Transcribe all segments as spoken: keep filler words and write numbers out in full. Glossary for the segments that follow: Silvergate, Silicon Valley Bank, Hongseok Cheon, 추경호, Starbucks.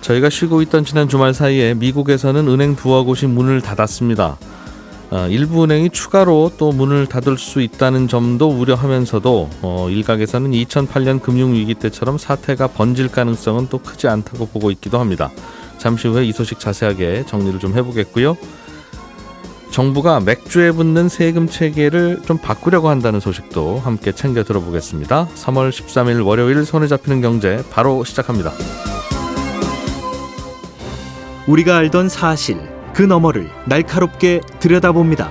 저희가 쉬고 있던 지난 주말 사이에 미국에서는 은행 두어 곳이 문을 닫았습니다. 어, 일부 은행이 추가로 또 문을 닫을 수 있다는 점도 우려하면서도 어, 일각에서는 이천팔 년 금융위기 때처럼 사태가 번질 가능성은 또 크지 않다고 보고 있기도 합니다. 잠시 후에 이 소식 자세하게 정리를 좀 해보겠고요. 정부가 맥주에 붙는 세금 체계를 좀 바꾸려고 한다는 소식도 함께 챙겨 들어보겠습니다. 삼월 십삼일 월요일 손에 잡히는 경제 바로 시작합니다. 우리가 알던 사실, 그 너머를 날카롭게 들여다봅니다.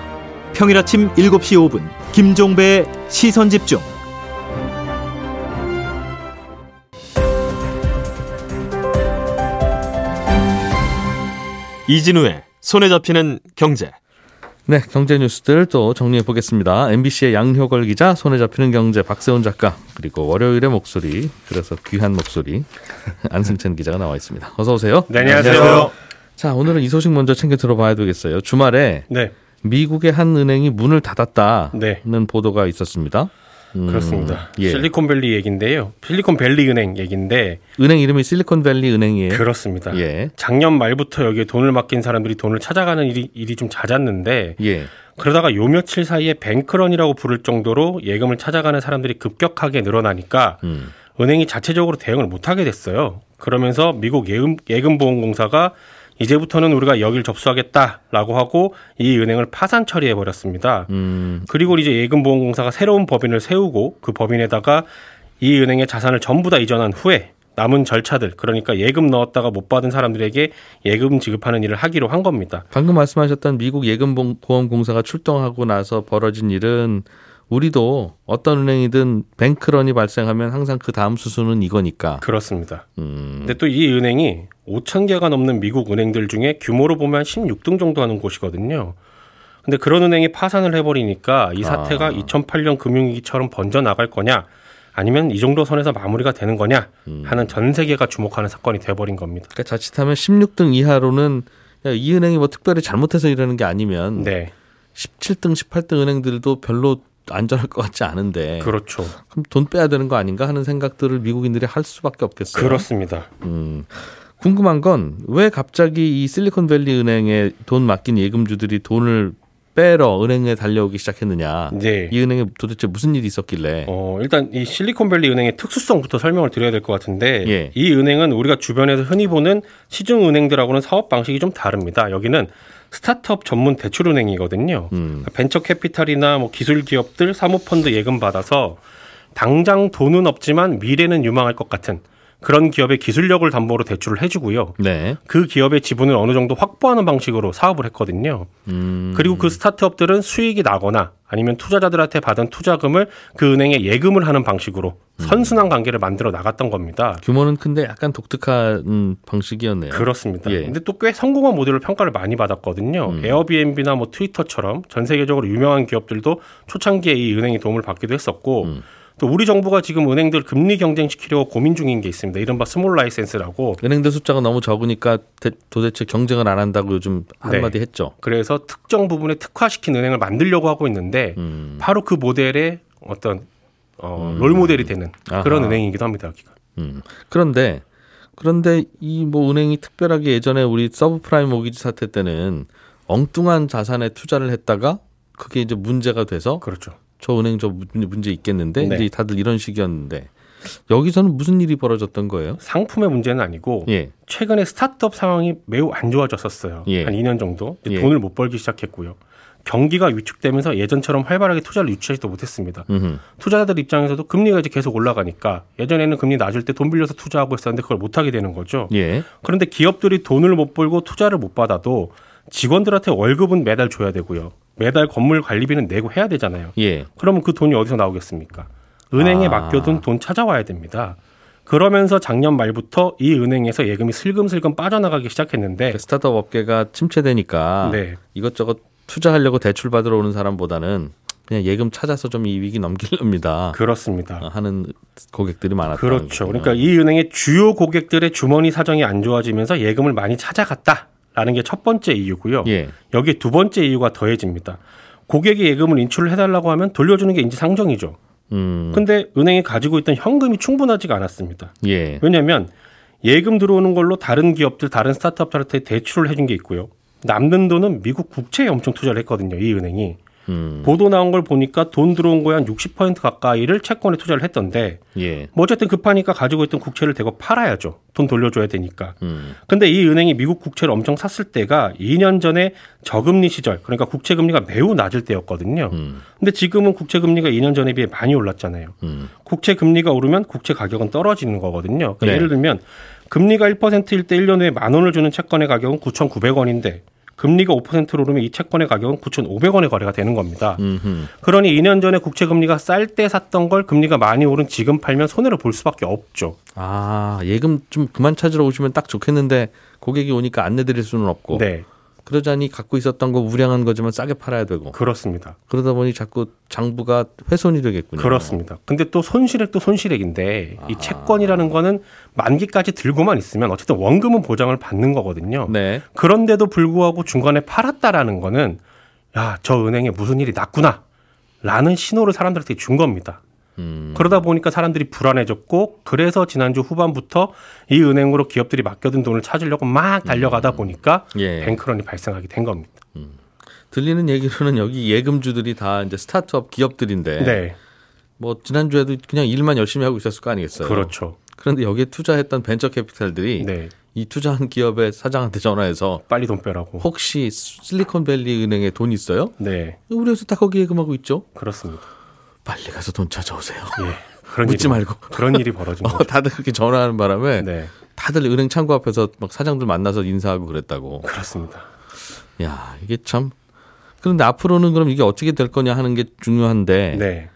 평일 아침 일곱 시 오 분 김종배의 시선집중. 이진우의 손에 잡히는 경제. 네, 경제 뉴스들 또 정리해 보겠습니다. 엠비씨의 양효걸 기자, 손에 잡히는 경제 박세훈 작가, 그리고 월요일의 목소리, 그래서 귀한 목소리 안승찬 기자가 나와 있습니다. 어서 오세요. 네, 안녕하세요. 안녕하세요. 자, 오늘은 이 소식 먼저 챙겨 들어봐야 되겠어요. 주말에 네. 미국의 한 은행이 문을 닫았다는 네. 보도가 있었습니다. 음, 그렇습니다. 예. 실리콘밸리 얘긴데요. 실리콘밸리 은행 얘긴데 은행 이름이 실리콘밸리 은행이에요. 그렇습니다. 예. 작년 말부터 여기에 돈을 맡긴 사람들이 돈을 찾아가는 일이, 일이 좀 잦았는데 예. 그러다가 요 며칠 사이에 뱅크런이라고 부를 정도로 예금을 찾아가는 사람들이 급격하게 늘어나니까 음. 은행이 자체적으로 대응을 못하게 됐어요. 그러면서 미국 예금, 예금보험공사가 이제부터는 우리가 여길 접수하겠다라고 하고 이 은행을 파산 처리해버렸습니다. 음. 그리고 이제 예금보험공사가 새로운 법인을 세우고 그 법인에다가 이 은행의 자산을 전부 다 이전한 후에 남은 절차들, 그러니까 예금 넣었다가 못 받은 사람들에게 예금 지급하는 일을 하기로 한 겁니다. 방금 말씀하셨던 미국 예금보험공사가 출동하고 나서 벌어진 일은 우리도 어떤 은행이든 뱅크런이 발생하면 항상 그 다음 수순은 이거니까. 그렇습니다. 음. 근데 또 이 은행이 오천 개가 넘는 미국 은행들 중에 규모로 보면 십육 등 정도 하는 곳이거든요. 근데 그런 은행이 파산을 해버리니까 이 사태가 아. 이천팔 년 금융위기처럼 번져나갈 거냐, 아니면 이 정도 선에서 마무리가 되는 거냐 하는 전 세계가 주목하는 사건이 돼버린 겁니다. 그러니까 자칫하면 십육 등 이하로는 이 은행이 뭐 특별히 잘못해서 이러는 게 아니면 네. 십칠 등, 십팔 등 은행들도 별로 안전할 것 같지 않은데. 그렇죠. 그럼 돈 빼야 되는 거 아닌가 하는 생각들을 미국인들이 할 수밖에 없겠어요. 그렇습니다. 음, 궁금한 건 왜 갑자기 이 실리콘밸리 은행에 돈 맡긴 예금주들이 돈을 빼러 은행에 달려오기 시작했느냐. 네. 이 은행에 도대체 무슨 일이 있었길래. 어, 일단 이 실리콘밸리 은행의 특수성부터 설명을 드려야 될 것 같은데 예. 이 은행은 우리가 주변에서 흔히 보는 시중은행들하고는 사업 방식이 좀 다릅니다. 여기는 스타트업 전문 대출은행이거든요. 음. 벤처 캐피탈이나 뭐 기술 기업들, 사모펀드 예금 받아서 당장 돈은 없지만 미래는 유망할 것 같은 그런 기업의 기술력을 담보로 대출을 해주고요. 네. 그 기업의 지분을 어느 정도 확보하는 방식으로 사업을 했거든요. 음. 그리고 그 스타트업들은 수익이 나거나 아니면 투자자들한테 받은 투자금을 그 은행에 예금을 하는 방식으로 선순환 관계를 만들어 나갔던 겁니다. 규모는 큰데 약간 독특한 방식이었네요. 그렇습니다. 그런데 예. 또 꽤 성공한 모델로 평가를 많이 받았거든요. 음. 에어비앤비나 뭐 트위터처럼 전 세계적으로 유명한 기업들도 초창기에 이 은행의 도움을 받기도 했었고 음. 또 우리 정부가 지금 은행들 금리 경쟁시키려고 고민 중인 게 있습니다. 이른바 스몰 라이센스라고. 은행들 숫자가 너무 적으니까 대, 도대체 경쟁을 안 한다고 요즘 한마디 네. 했죠. 그래서 특정 부분에 특화시킨 은행을 만들려고 하고 있는데 음. 바로 그 모델의 어떤 어, 음. 롤모델이 되는 그런 아하. 은행이기도 합니다. 여기가. 음. 그런데 그런데 이 뭐 은행이 특별하게 예전에 우리 서브프라임 모기지 사태 때는 엉뚱한 자산에 투자를 했다가 그게 이제 문제가 돼서 그렇죠. 저 은행 저 문제 있겠는데 네. 이제 다들 이런 식이었는데 여기서는 무슨 일이 벌어졌던 거예요? 상품의 문제는 아니고 예. 최근에 스타트업 상황이 매우 안 좋아졌었어요. 예. 한 이 년 정도 이제 예. 돈을 못 벌기 시작했고요. 경기가 위축되면서 예전처럼 활발하게 투자를 유치하지도 못했습니다. 음흠. 투자자들 입장에서도 금리가 이제 계속 올라가니까 예전에는 금리 낮을 때 돈 빌려서 투자하고 있었는데 그걸 못하게 되는 거죠. 예. 그런데 기업들이 돈을 못 벌고 투자를 못 받아도 직원들한테 월급은 매달 줘야 되고요. 매달 건물 관리비는 내고 해야 되잖아요. 예. 그러면 그 돈이 어디서 나오겠습니까? 은행에 아. 맡겨둔 돈 찾아와야 됩니다. 그러면서 작년 말부터 이 은행에서 예금이 슬금슬금 빠져나가기 시작했는데 스타트업 업계가 침체되니까 네. 이것저것 투자하려고 대출받으러 오는 사람보다는 그냥 예금 찾아서 좀 이 위기 넘기렵니다. 그렇습니다. 하는 고객들이 많았다. 그렇죠. 거군요. 그러니까 이 은행의 주요 고객들의 주머니 사정이 안 좋아지면서 예금을 많이 찾아갔다라는 게 첫 번째 이유고요. 예. 여기에 두 번째 이유가 더해집니다. 고객이 예금을 인출을 해달라고 하면 돌려주는 게 인지상정이죠. 근데 음. 은행이 가지고 있던 현금이 충분하지가 않았습니다. 예. 왜냐하면 예금 들어오는 걸로 다른 기업들, 다른 스타트업들한테 대출을 해준 게 있고요. 남는 돈은 미국 국채에 엄청 투자를 했거든요. 이 은행이. 음. 보도 나온 걸 보니까 돈 들어온 거에 한 육십 퍼센트 가까이를 채권에 투자를 했던데 예. 뭐 어쨌든 급하니까 가지고 있던 국채를 대거 팔아야죠. 돈 돌려줘야 되니까. 음. 근데 이 은행이 미국 국채를 엄청 샀을 때가 이 년 전에 저금리 시절, 그러니까 국채금리가 매우 낮을 때였거든요. 음. 근데 지금은 국채금리가 이 년 전에 비해 많이 올랐잖아요. 음. 국채금리가 오르면 국채 가격은 떨어지는 거거든요. 그러니까 네. 예를 들면 금리가 일 퍼센트일 때 일 년 후에 만 원을 주는 채권의 가격은 구천구백 원인데 금리가 오 퍼센트로 오르면 이 채권의 가격은 구천오백 원의 거래가 되는 겁니다. 음흠. 그러니 이 년 전에 국채금리가 쌀 때 샀던 걸 금리가 많이 오른 지금 팔면 손해를 볼 수밖에 없죠. 아, 예금 좀 그만 찾으러 오시면 딱 좋겠는데 고객이 오니까 안내드릴 수는 없고. 네. 그러자니 갖고 있었던 거 우량한 거지만 싸게 팔아야 되고. 그렇습니다. 그러다 보니 자꾸 장부가 훼손이 되겠군요. 그렇습니다. 근데 또 손실액도 손실액인데 아. 이 채권이라는 거는 만기까지 들고만 있으면 어쨌든 원금은 보장을 받는 거거든요. 네. 그런데도 불구하고 중간에 팔았다라는 거는 야, 저 은행에 무슨 일이 났구나 라는 신호를 사람들한테 준 겁니다. 음. 그러다 보니까 사람들이 불안해졌고 그래서 지난주 후반부터 이 은행으로 기업들이 맡겨둔 돈을 찾으려고 막 달려가다 보니까 예. 뱅크런이 발생하게 된 겁니다. 음. 들리는 얘기로는 여기 예금주들이 다 이제 스타트업 기업들인데 네. 뭐 지난주에도 그냥 일만 열심히 하고 있었을 거 아니겠어요. 그렇죠. 그런데 여기에 투자했던 벤처 캐피탈들이 네. 이 투자한 기업의 사장한테 전화해서 빨리 돈 빼라고. 혹시 실리콘밸리 은행에 돈 있어요? 네. 우리 회사 다 거기 예금하고 있죠. 그렇습니다. 빨리 가서 돈 찾아오세요. 예, 그런 묻지 일이, 말고 그런 일이 벌어진 거죠. 어, 다들 그렇게 전화하는 바람에 네. 다들 은행 창구 앞에서 막 사장들 만나서 인사하고 그랬다고. 그렇습니다. 야 이게 참. 그런데 앞으로는 그럼 이게 어떻게 될 거냐 하는 게 중요한데 네.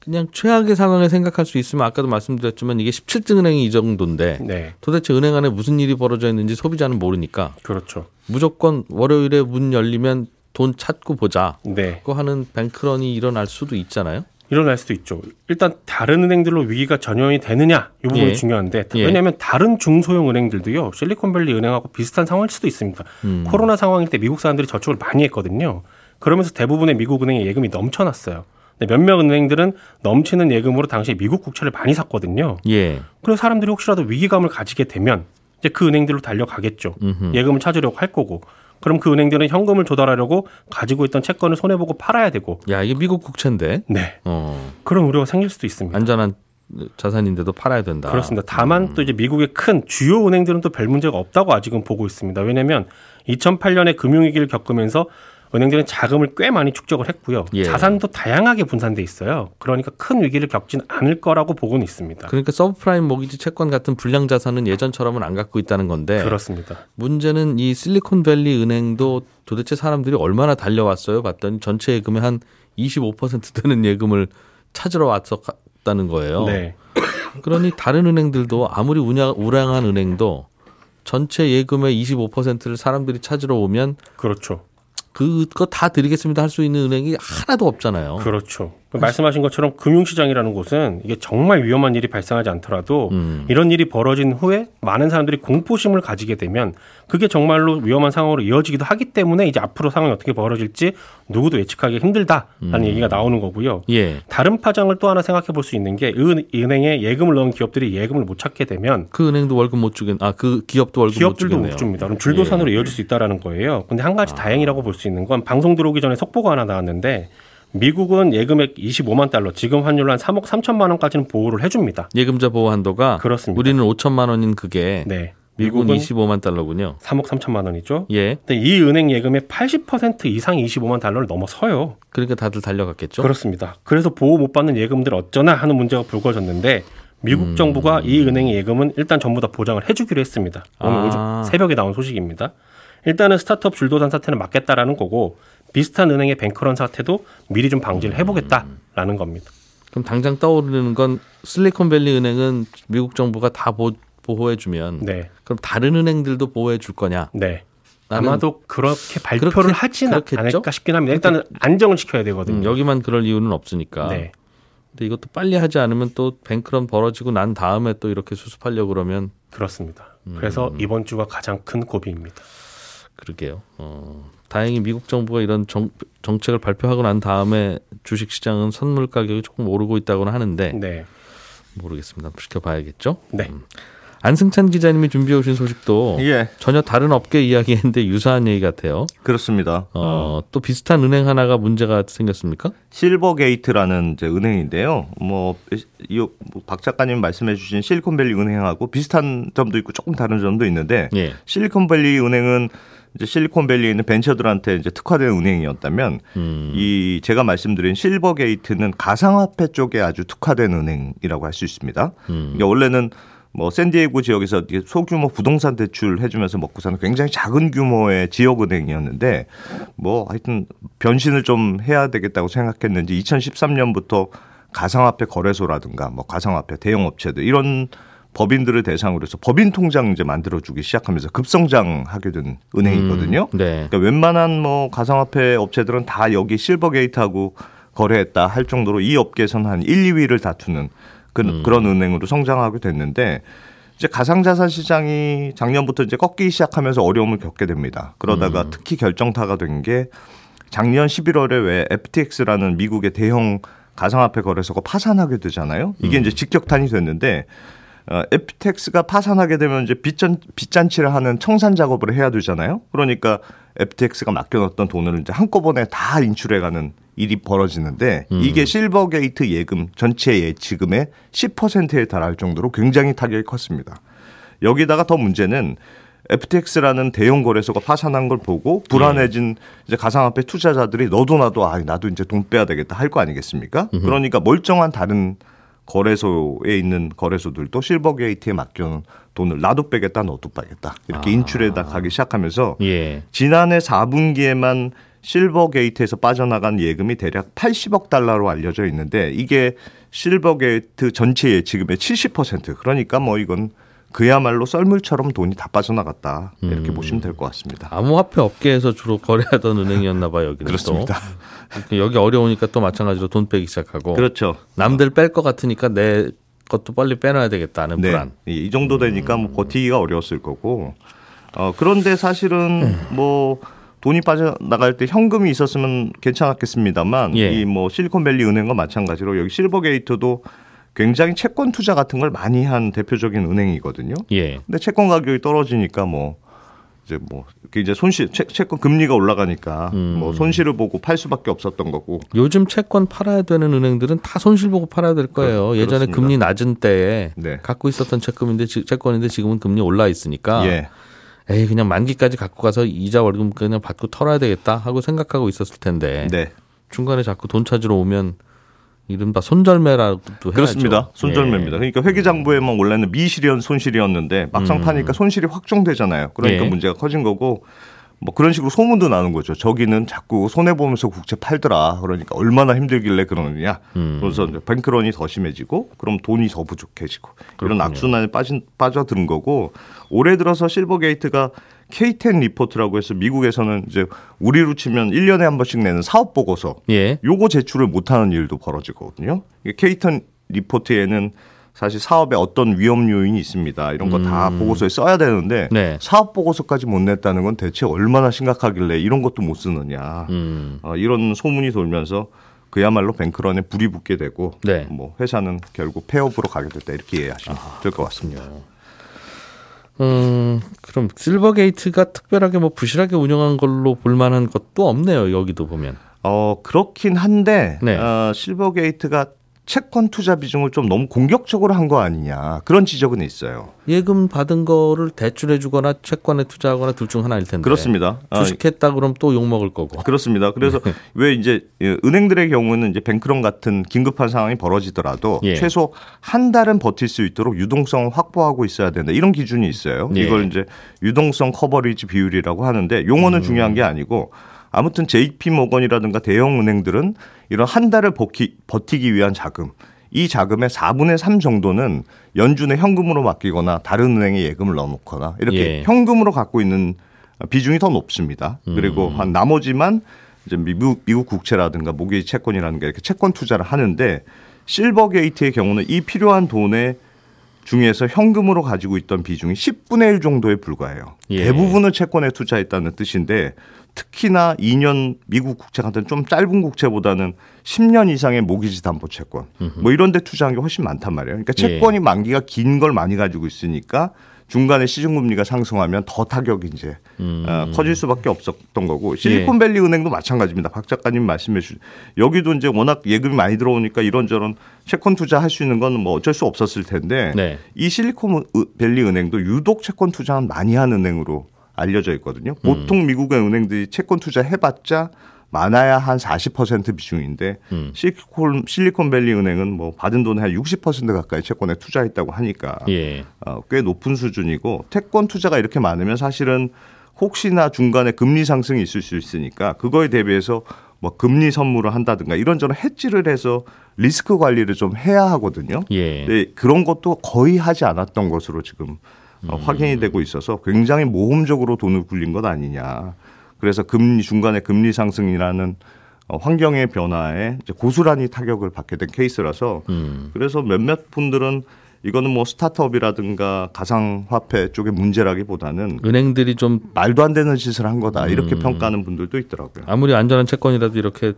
그냥 최악의 상황을 생각할 수 있으면 아까도 말씀드렸지만 이게 십칠 등 은행이 이 정도인데 네. 도대체 은행 안에 무슨 일이 벌어져 있는지 소비자는 모르니까. 그렇죠. 무조건 월요일에 문 열리면 돈 찾고 보자. 네. 그 하는 뱅크런이 일어날 수도 있잖아요. 일어날 수도 있죠. 일단 다른 은행들로 위기가 전염이 되느냐 이 부분이 예. 중요한데 왜냐하면 예. 다른 중소형 은행들도요. 실리콘밸리 은행하고 비슷한 상황일 수도 있습니다. 음. 코로나 상황일 때 미국 사람들이 저축을 많이 했거든요. 그러면서 대부분의 미국 은행의 예금이 넘쳐났어요. 근데 몇몇 은행들은 넘치는 예금으로 당시 미국 국채를 많이 샀거든요. 예. 그래서 사람들이 혹시라도 위기감을 가지게 되면 이제 그 은행들로 달려가겠죠. 음흠. 예금을 찾으려고 할 거고. 그럼 그 은행들은 현금을 조달하려고 가지고 있던 채권을 손해보고 팔아야 되고. 야, 이게 미국 국채인데. 네. 어. 그런 우려가 생길 수도 있습니다. 안전한 자산인데도 팔아야 된다. 그렇습니다. 다만 음. 또 이제 미국의 큰 주요 은행들은 또 별 문제가 없다고 아직은 보고 있습니다. 왜냐하면 이천팔 년에 금융위기를 겪으면서 은행들은 자금을 꽤 많이 축적을 했고요. 예. 자산도 다양하게 분산돼 있어요. 그러니까 큰 위기를 겪진 않을 거라고 보고는 있습니다. 그러니까 서브프라임 모기지 채권 같은 불량 자산은 예전처럼은 안 갖고 있다는 건데. 그렇습니다. 문제는 이 실리콘밸리 은행도 도대체 사람들이 얼마나 달려왔어요? 봤더니 전체 예금의 한 이십오 퍼센트 되는 예금을 찾으러 왔었다는 거예요. 네. 그러니 다른 은행들도 아무리 우량한 은행도 전체 예금의 이십오 퍼센트를 사람들이 찾으러 오면. 그렇죠. 그거 다 드리겠습니다 할 수 있는 은행이 하나도 없잖아요. 그렇죠. 말씀하신 것처럼 금융시장이라는 곳은 이게 정말 위험한 일이 발생하지 않더라도 음. 이런 일이 벌어진 후에 많은 사람들이 공포심을 가지게 되면 그게 정말로 위험한 상황으로 이어지기도 하기 때문에 이제 앞으로 상황이 어떻게 벌어질지 누구도 예측하기 힘들다라는 음. 얘기가 나오는 거고요. 예. 다른 파장을 또 하나 생각해 볼 수 있는 게 은행에 예금을 넣은 기업들이 예금을 못 찾게 되면 그 은행도 월급 못 주겠, 아, 그 기업도 월급 못 주겠네요. 기업들도 못 줍니다. 그럼 줄도산으로 예. 이어질 수 있다는 거예요. 근데 한 가지 아. 다행이라고 볼 수 있는 건 방송 들어오기 전에 속보가 하나 나왔는데 미국은 예금액 이십오만 달러, 지금 환율로 한 삼억 삼천만 원까지는 보호를 해줍니다. 예금자 보호 한도가 그렇습니다. 우리는 오천만 원인 그게 네. 미국은, 미국은 이십오만 달러군요. 삼억 삼천만 원이죠. 예. 근데 이 은행 예금의 팔십 퍼센트 이상이 이십오만 달러를 넘어서요. 그러니까 다들 달려갔겠죠. 그렇습니다. 그래서 보호 못 받는 예금들 어쩌나 하는 문제가 불거졌는데 미국 음. 정부가 이 은행의 예금은 일단 전부 다 보장을 해주기로 했습니다. 오늘 아. 새벽에 나온 소식입니다. 일단은 스타트업 줄도산 사태는 막겠다라는 거고 비슷한 은행의 뱅크런 사태도 미리 좀 방지를 해보겠다라는 겁니다. 그럼 당장 떠오르는 건 실리콘밸리 은행은 미국 정부가 다 보, 보호해주면 네. 그럼 다른 은행들도 보호해줄 거냐? 네. 아마도 그렇게 발표를 그렇게, 하진 그렇겠죠? 않을까 싶긴 합니다. 일단은 안정을 시켜야 되거든요. 음, 여기만 그럴 이유는 없으니까. 네. 근데 이것도 빨리 하지 않으면 또 뱅크런 벌어지고 난 다음에 또 이렇게 수습하려고 그러면 그렇습니다. 음. 그래서 이번 주가 가장 큰 고비입니다. 그러게요. 어, 다행히 미국 정부가 이런 정, 정책을 발표하고 난 다음에 주식시장은 선물 가격이 조금 오르고 있다고는 하는데 네. 모르겠습니다. 지켜봐야겠죠. 네. 음. 안승찬 기자님이 준비해 오신 소식도 예. 전혀 다른 업계 이야기인데 유사한 얘기 같아요. 그렇습니다. 어, 음. 또 비슷한 은행 하나가 문제가 생겼습니까? 실버게이트라는 이제 은행인데요. 뭐 이 박 작가님 말씀해 주신 실리콘밸리 은행하고 비슷한 점도 있고 조금 다른 점도 있는데 예. 실리콘밸리 은행은 이제 실리콘밸리에 있는 벤처들한테 이제 특화된 은행이었다면 음. 이 제가 말씀드린 실버게이트는 가상화폐 쪽에 아주 특화된 은행이라고 할 수 있습니다. 음. 그러니까 원래는 뭐 샌디에이고 지역에서 소규모 부동산 대출 해주면서 먹고 사는 굉장히 작은 규모의 지역은행이었는데 뭐 하여튼 변신을 좀 해야 되겠다고 생각했는지 이천십삼 년부터 가상화폐 거래소라든가 뭐 가상화폐 대형업체들 이런 법인들을 대상으로 해서 법인 통장 이제 만들어주기 시작하면서 급성장하게 된 은행이거든요. 음, 네. 그러니까 웬만한 뭐 가상화폐 업체들은 다 여기 실버게이트하고 거래했다 할 정도로 이 업계에서는 한 일, 이 위를 다투는 그, 음. 그런 은행으로 성장하게 됐는데 이제 가상자산 시장이 작년부터 이제 꺾이기 시작하면서 어려움을 겪게 됩니다. 그러다가 음. 특히 결정타가 된 게 작년 십일월에 왜 에프티엑스라는 미국의 대형 가상화폐 거래소가 파산하게 되잖아요. 이게 음. 이제 직격탄이 됐는데 어, 에프티엑스가 파산하게 되면 이제 빚전, 빚잔치를 하는 청산 작업을 해야 되잖아요. 그러니까 에프티엑스가 맡겨놨던 돈을 이제 한꺼번에 다 인출해가는 일이 벌어지는데 음. 이게 실버게이트 예금 전체 예치금의 십 퍼센트에 달할 정도로 굉장히 타격이 컸습니다. 여기다가 더 문제는 에프티엑스라는 대형 거래소가 파산한 걸 보고 불안해진 이제 가상화폐 투자자들이 너도 나도 아 나도 이제 돈 빼야 되겠다 할 거 아니겠습니까? 음흠. 그러니까 멀쩡한 다른 거래소에 있는 거래소들도 실버게이트에 맡겨놓은 돈을 나도 빼겠다 너도 빼겠다 이렇게 아. 인출에다 가기 시작하면서 예. 지난해 사 분기에만 실버게이트에서 빠져나간 예금이 대략 팔십억 달러로 알려져 있는데 이게 실버게이트 전체 예치금의 칠십 퍼센트 그러니까 뭐 이건 그야말로 썰물처럼 돈이 다 빠져나갔다 이렇게 음. 보시면 될 것 같습니다. 암호화폐 업계에서 주로 거래하던 은행이었나 봐요. 여기는 그렇습니다. 또. 여기 어려우니까 또 마찬가지로 돈 빼기 시작하고 그렇죠. 남들 뺄 것 같으니까 내 것도 빨리 빼놔야 되겠다는 네. 불안. 이 정도 되니까 음. 뭐 버티기가 어려웠을 거고 어, 그런데 사실은 뭐 돈이 빠져나갈 때 현금이 있었으면 괜찮았겠습니다만 예. 이 뭐 실리콘밸리 은행과 마찬가지로 여기 실버게이트도 굉장히 채권 투자 같은 걸 많이 한 대표적인 은행이거든요. 예. 근데 채권 가격이 떨어지니까 뭐 이제 뭐 이제 손실 채, 채권 금리가 올라가니까 음. 뭐 손실을 보고 팔 수밖에 없었던 거고. 요즘 채권 팔아야 되는 은행들은 다 손실 보고 팔아야 될 거예요. 그렇, 예전에 금리 낮은 때에 네. 갖고 있었던 채권인데 채권인데 지금은 금리 올라 있으니까. 예. 에이 그냥 만기까지 갖고 가서 이자 월금 그냥 받고 털어야 되겠다 하고 생각하고 있었을 텐데. 네. 중간에 자꾸 돈 찾으러 오면. 이른바 손절매라고도 해야죠. 그렇습니다. 손절매입니다. 그러니까 회계장부에만 원래는 미실현 손실이었는데 막상 파니까 손실이 확정되잖아요. 그러니까 예. 문제가 커진 거고 뭐 그런 식으로 소문도 나는 거죠. 저기는 자꾸 손해보면서 국채 팔더라. 그러니까 얼마나 힘들길래 그러느냐. 그래서 뱅크런이 더 심해지고 그럼 돈이 더 부족해지고 그렇군요. 이런 악순환에 빠진, 빠져든 거고 올해 들어서 실버게이트가 케이 텐 리포트라고 해서 미국에서는 이제 우리로 치면 일 년에 한 번씩 내는 사업 보고서 예. 요거 제출을 못하는 일도 벌어지거든요. 케이 텐 리포트에는 사실 사업에 어떤 위험 요인이 있습니다. 이런 거 다 음. 보고서에 써야 되는데 네. 사업 보고서까지 못 냈다는 건 대체 얼마나 심각하길래 이런 것도 못 쓰느냐. 음. 어, 이런 소문이 돌면서 그야말로 뱅크런에 불이 붙게 되고 네. 뭐 회사는 결국 폐업으로 가게 됐다 이렇게 이해하시면 아, 될 것 같습니다. 음, 그럼 실버게이트가 특별하게 뭐 부실하게 운영한 걸로 볼만한 것도 없네요. 여기도 보면. 어 그렇긴 한데 네. 어, 실버게이트가 채권 투자 비중을 좀 너무 공격적으로 한 거 아니냐 그런 지적은 있어요. 예금 받은 거를 대출해주거나 채권에 투자하거나 둘 중 하나일 텐데. 그렇습니다. 주식했다 그럼 또 욕 먹을 거고. 그렇습니다. 그래서 왜 이제 은행들의 경우는 이제 뱅크런 같은 긴급한 상황이 벌어지더라도 예. 최소 한 달은 버틸 수 있도록 유동성을 확보하고 있어야 된다 이런 기준이 있어요. 예. 이걸 이제 유동성 커버리지 비율이라고 하는데 용어는 음. 중요한 게 아니고. 아무튼 제이피모건이라든가 대형은행들은 이런 한 달을 버티, 버티기 위한 자금, 이 자금의 사분의 삼 정도는 연준의 현금으로 맡기거나 다른 은행에 예금을 넣어놓거나 이렇게 예. 현금으로 갖고 있는 비중이 더 높습니다. 그리고 음. 한 나머지만 이제 미국, 미국 국채라든가 모기지 채권이라든가 이렇게 채권 투자를 하는데 실버게이트의 경우는 이 필요한 돈의 중에서 현금으로 가지고 있던 비중이 십분의 일 정도에 불과해요. 예. 대부분을 채권에 투자했다는 뜻인데 특히나 이 년 미국 국채 같은 좀 짧은 국채보다는 십 년 이상의 모기지 담보 채권 뭐 이런 데 투자한 게 훨씬 많단 말이에요. 그러니까 채권이 예. 만기가 긴 걸 많이 가지고 있으니까 중간에 시중금리가 상승하면 더 타격이 이제 음. 어, 커질 수밖에 없었던 거고 실리콘밸리 예. 은행도 마찬가지입니다. 박 작가님 말씀해 주신 여기도 이제 워낙 예금이 많이 들어오니까 이런저런 채권 투자할 수 있는 건 뭐 어쩔 수 없었을 텐데 네. 이 실리콘밸리 은행도 유독 채권 투자는 많이 한 은행으로 알려져 있거든요. 보통 음. 미국의 은행들이 채권 투자 해봤자 많아야 한 사십 퍼센트 비중인데 음. 실리콘, 실리콘밸리 은행은 뭐 받은 돈의 한 육십 퍼센트 가까이 채권에 투자했다고 하니까 예. 어, 꽤 높은 수준이고 채권 투자가 이렇게 많으면 사실은 혹시나 중간에 금리 상승이 있을 수 있으니까 그거에 대비해서 뭐 금리 선물을 한다든가 이런저런 해지를 해서 리스크 관리를 좀 해야 하거든요. 예. 근데 그런 것도 거의 하지 않았던 것으로 지금 어, 확인이 되고 있어서 굉장히 모험적으로 돈을 굴린 것 아니냐. 그래서 금리 중간에 금리 상승이라는 어, 환경의 변화에 이제 고스란히 타격을 받게 된 케이스라서 음. 그래서 몇몇 분들은 이거는 뭐 스타트업이라든가 가상화폐 쪽의 문제라기보다는 은행들이 좀 말도 안 되는 짓을 한 거다 이렇게 음. 평가하는 분들도 있더라고요. 아무리 안전한 채권이라도 이렇게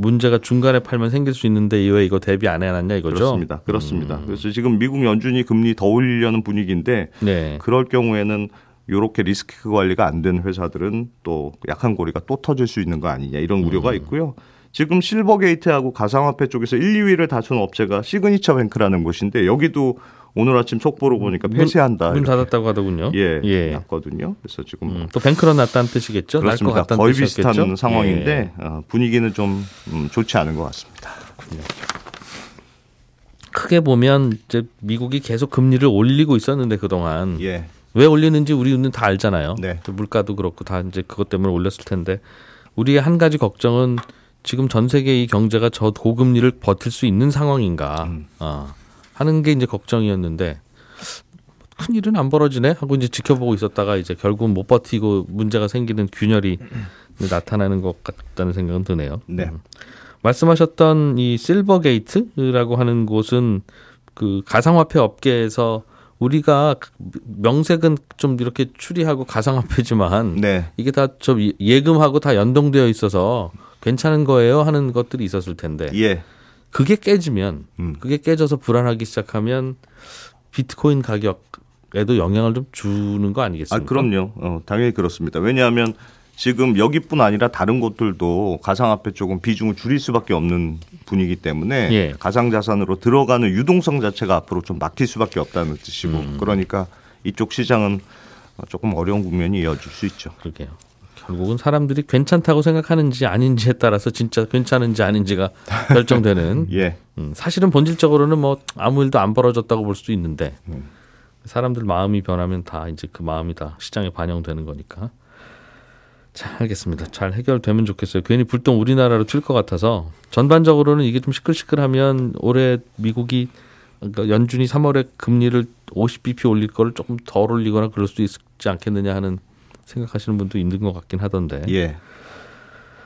문제가 중간에 팔면 생길 수 있는데 왜 이거 대비 안 해놨냐 이거죠? 그렇습니다. 그렇습니다. 음. 그래서 지금 미국 연준이 금리 더 올리려는 분위기인데 네. 그럴 경우에는 이렇게 리스크 관리가 안 된 회사들은 또 약한 고리가 또 터질 수 있는 거 아니냐 이런 우려가 음. 있고요. 지금 실버게이트하고 가상화폐 쪽에서 일, 이위를 다툰 업체가 시그니처 뱅크라는 곳인데 여기도 오늘 아침 속보로 보니까 폐쇄한다. 문, 문 닫았다고 하더군요. 예, 예. 났거든요. 그래서 지금 음, 또 뱅크런 났다는 뜻이겠죠. 그렇습니다. 날 것 같다는 거의 뜻이었겠죠? 비슷한 상황인데 예. 어, 분위기는 좀 음, 좋지 않은 것 같습니다. 그렇군요. 크게 보면 이제 미국이 계속 금리를 올리고 있었는데 그동안 예. 왜 올리는지 우리는 다 알잖아요. 네. 물가도 그렇고 다 이제 그것 때문에 올렸을 텐데 우리의 한 가지 걱정은 지금 전 세계 이 경제가 저 고금리를 버틸 수 있는 상황인가. 음. 어. 하는 게 이제 걱정이었는데 큰 일은 안 벌어지네 하고 이제 지켜보고 있었다가 이제 결국은 못 버티고 문제가 생기는 균열이 나타나는 것 같다는 생각은 드네요. 네. 음. 말씀하셨던 이 실버게이트라고 하는 곳은 그 가상화폐 업계에서 우리가 명색은 좀 이렇게 추리하고 가상화폐지만 네. 이게 다 좀 예금하고 다 연동되어 있어서 괜찮은 거예요 하는 것들이 있었을 텐데. 예. 그게 깨지면 음. 그게 깨져서 불안하기 시작하면 비트코인 가격에도 영향을 좀 주는 거 아니겠습니까? 아, 그럼요. 어, 당연히 그렇습니다. 왜냐하면 지금 여기뿐 아니라 다른 곳들도 가상화폐 쪽은 비중을 줄일 수밖에 없는 분위기 때문에 예. 가상자산으로 들어가는 유동성 자체가 앞으로 좀 막힐 수밖에 없다는 뜻이고 음. 그러니까 이쪽 시장은 조금 어려운 국면이 이어질 수 있죠. 그러게요. 결국은 사람들이 괜찮다고 생각하는지 아닌지에 따라서 진짜 괜찮은지 아닌지가 결정되는. 예. 음, 사실은 본질적으로는 뭐 아무 일도 안 벌어졌다고 볼 수도 있는데 음. 사람들 마음이 변하면 다 이제 그 마음이 다 시장에 반영되는 거니까. 자, 알겠습니다. 잘 해결되면 좋겠어요. 괜히 불똥 우리나라로 튈 것 같아서 전반적으로는 이게 좀 시끌시끌하면 올해 미국이 그러니까 연준이 삼월에 금리를 오십 비피 올릴 거를 조금 덜 올리거나 그럴 수도 있지 않겠느냐 하는. 생각하시는 분도 있는 것 같긴 하던데. 예.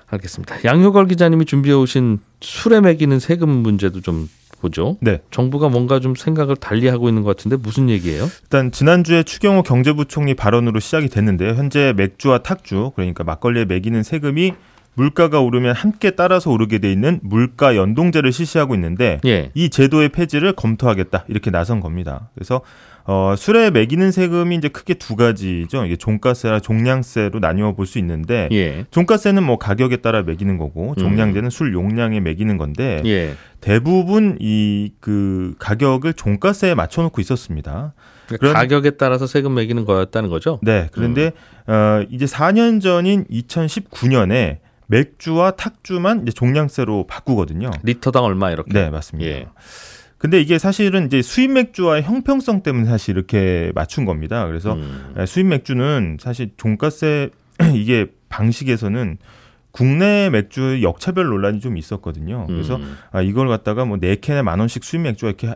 알겠습니다. 양효걸 기자님이 준비해 오신 술에 매기는 세금 문제도 좀 보죠. 네. 정부가 뭔가 좀 생각을 달리하고 있는 것 같은데 무슨 얘기예요? 일단 지난주에 추경호 경제부총리 발언으로 시작이 됐는데요. 현재 맥주와 탁주 그러니까 막걸리에 매기는 세금이 물가가 오르면 함께 따라서 오르게 돼 있는 물가 연동제를 실시하고 있는데 예. 이 제도의 폐지를 검토하겠다 이렇게 나선 겁니다. 그래서 어, 술에 매기는 세금이 이제 크게 두 가지죠. 이게 종가세와 종량세로 나뉘어 볼 수 있는데 예. 종가세는 뭐 가격에 따라 매기는 거고 종량제는 음. 술 용량에 매기는 건데 예. 대부분 이 그 가격을 종가세에 맞춰놓고 있었습니다. 그러니까 가격에 따라서 세금 매기는 거였다는 거죠? 네. 그런데 음. 어, 이제 사 년 전인 이천십구 년에 맥주와 탁주만 이제 종량세로 바꾸거든요. 리터당 얼마 이렇게? 네, 맞습니다. 예. 근데 이게 사실은 이제 수입 맥주와의 형평성 때문에 사실 이렇게 맞춘 겁니다. 그래서 음. 수입 맥주는 사실 종가세 이게 방식에서는 국내 맥주 역차별 논란이 좀 있었거든요. 그래서 음. 아, 이걸 갖다가 뭐 네 캔에 만 원씩 수입 맥주 이렇게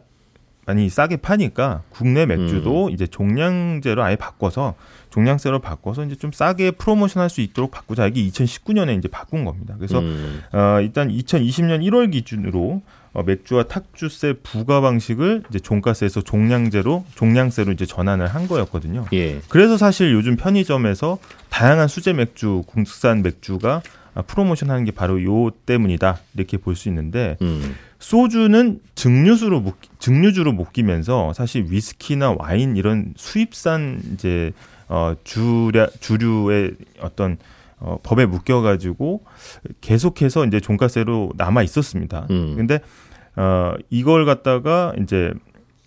많이 싸게 파니까 국내 맥주도 음. 이제 종량제로 아예 바꿔서 종량세로 바꿔서 이제 좀 싸게 프로모션할 수 있도록 바꾸자. 이게 이천십구 년에 이제 바꾼 겁니다. 그래서 음. 어, 일단 이천이십 년 일월 기준으로 어, 맥주와 탁주세 부과 방식을 이제 종가세에서 종량제로 종량세로 이제 전환을 한 거였거든요. 예. 그래서 사실 요즘 편의점에서 다양한 수제 맥주, 국산 맥주가 프로모션하는 게 바로 요 때문이다 이렇게 볼 수 있는데 음. 소주는 증류수로 묶, 증류주로 묶이면서 사실 위스키나 와인 이런 수입산 이제 어, 주류 주류의 어떤 어, 법에 묶여가지고 계속해서 이제 종가세로 남아 있었습니다. 그런데 음. 어, 이걸 갖다가 이제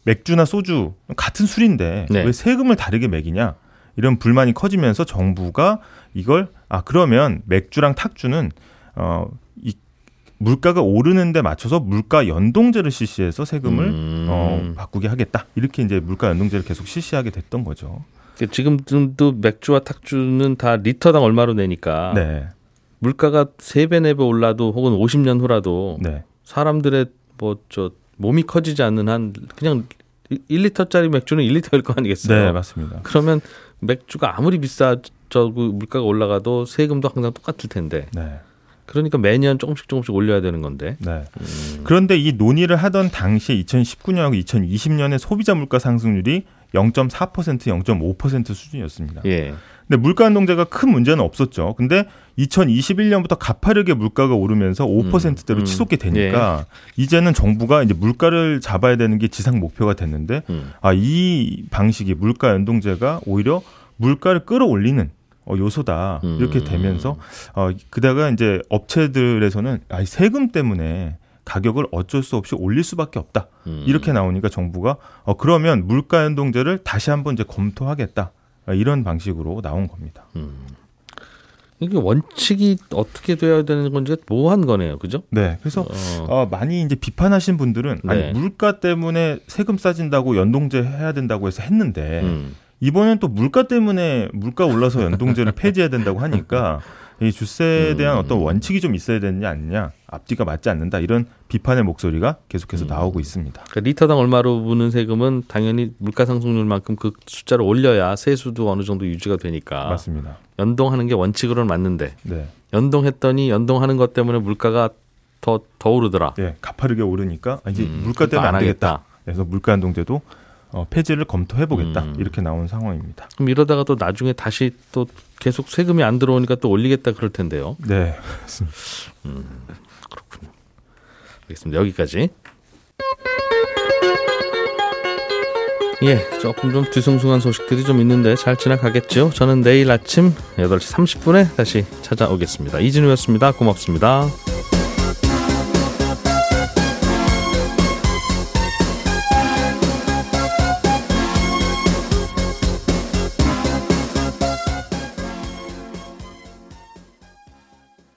맥주나 소주 같은 술인데 네. 왜 세금을 다르게 매기냐? 이런 불만이 커지면서 정부가 이걸 아 그러면 맥주랑 탁주는 어, 이 물가가 오르는 데 맞춰서 물가 연동제를 실시해서 세금을 음. 어, 바꾸게 하겠다. 이렇게 이제 물가 연동제를 계속 실시하게 됐던 거죠. 지금도 맥주와 탁주는 다 리터당 얼마로 내니까 네. 물가가 세 배, 네 배 올라도 혹은 오십 년 후라도 네. 사람들의 뭐 저 몸이 커지지 않는 한 그냥 일 리터짜리 맥주는 일 리터일 거 아니겠어요? 네, 맞습니다. 그러면 맥주가 아무리 비싸져도 물가가 올라가도 세금도 항상 똑같을 텐데 네. 그러니까 매년 조금씩 조금씩 올려야 되는 건데 네. 음. 그런데 이 논의를 하던 당시에 이천십구 년하고 이천이십 년에 소비자 물가 상승률이 영 점 사 퍼센트, 영 점 오 퍼센트 수준이었습니다. 예. 근데 물가 연동제가 큰 문제는 없었죠. 근데 이천이십일 년부터 가파르게 물가가 오르면서 오 퍼센트대로 음, 음. 치솟게 되니까 예. 이제는 정부가 이제 물가를 잡아야 되는 게 지상 목표가 됐는데 음. 아, 이 방식이 물가 연동제가 오히려 물가를 끌어올리는 요소다. 음. 이렇게 되면서 어, 그다가 이제 업체들에서는 아, 세금 때문에 가격을 어쩔 수 없이 올릴 수밖에 없다. 음. 이렇게 나오니까 정부가 어, 그러면 물가 연동제를 다시 한번 이제 검토하겠다. 이런 방식으로 나온 겁니다. 음. 이게 원칙이 어떻게 돼야 되는 건지 모호한 거네요, 그죠? 네, 그래서 어. 어, 많이 이제 비판하신 분들은 네. 아니, 물가 때문에 세금 싸진다고 연동제 해야 된다고 해서 했는데 음. 이번엔 또 물가 때문에 물가 올라서 연동제를 폐지해야 된다고 하니까 이 주세에 대한 음. 어떤 원칙이 좀 있어야 되는 게 아니냐, 앞뒤가 맞지 않는다 이런 비판의 목소리가 계속해서 음. 나오고 있습니다. 그러니까 리터당 얼마로 부는 세금은 당연히 물가 상승률만큼 그 숫자를 올려야 세수도 어느 정도 유지가 되니까 맞습니다. 연동하는 게 원칙으로는 맞는데 네. 연동했더니 연동하는 것 때문에 물가가 더, 더 오르더라. 네, 가파르게 오르니까 이제 음, 물가 때문에 안, 안 되겠다. 그래서 물가 연동제도 어, 폐지를 검토해보겠다 음. 이렇게 나온 상황입니다. 그럼 이러다가 또 나중에 다시 또 계속 세금이 안 들어오니까 또 올리겠다 그럴 텐데요. 네, 그렇습니다. 음, 그렇군요. 알겠습니다. 여기까지. 예, 조금 좀 뒤숭숭한 소식들이 좀 있는데 잘 지나가겠죠. 저는 내일 아침 여덟 시 삼십 분에 다시 찾아오겠습니다. 이진우였습니다. 고맙습니다.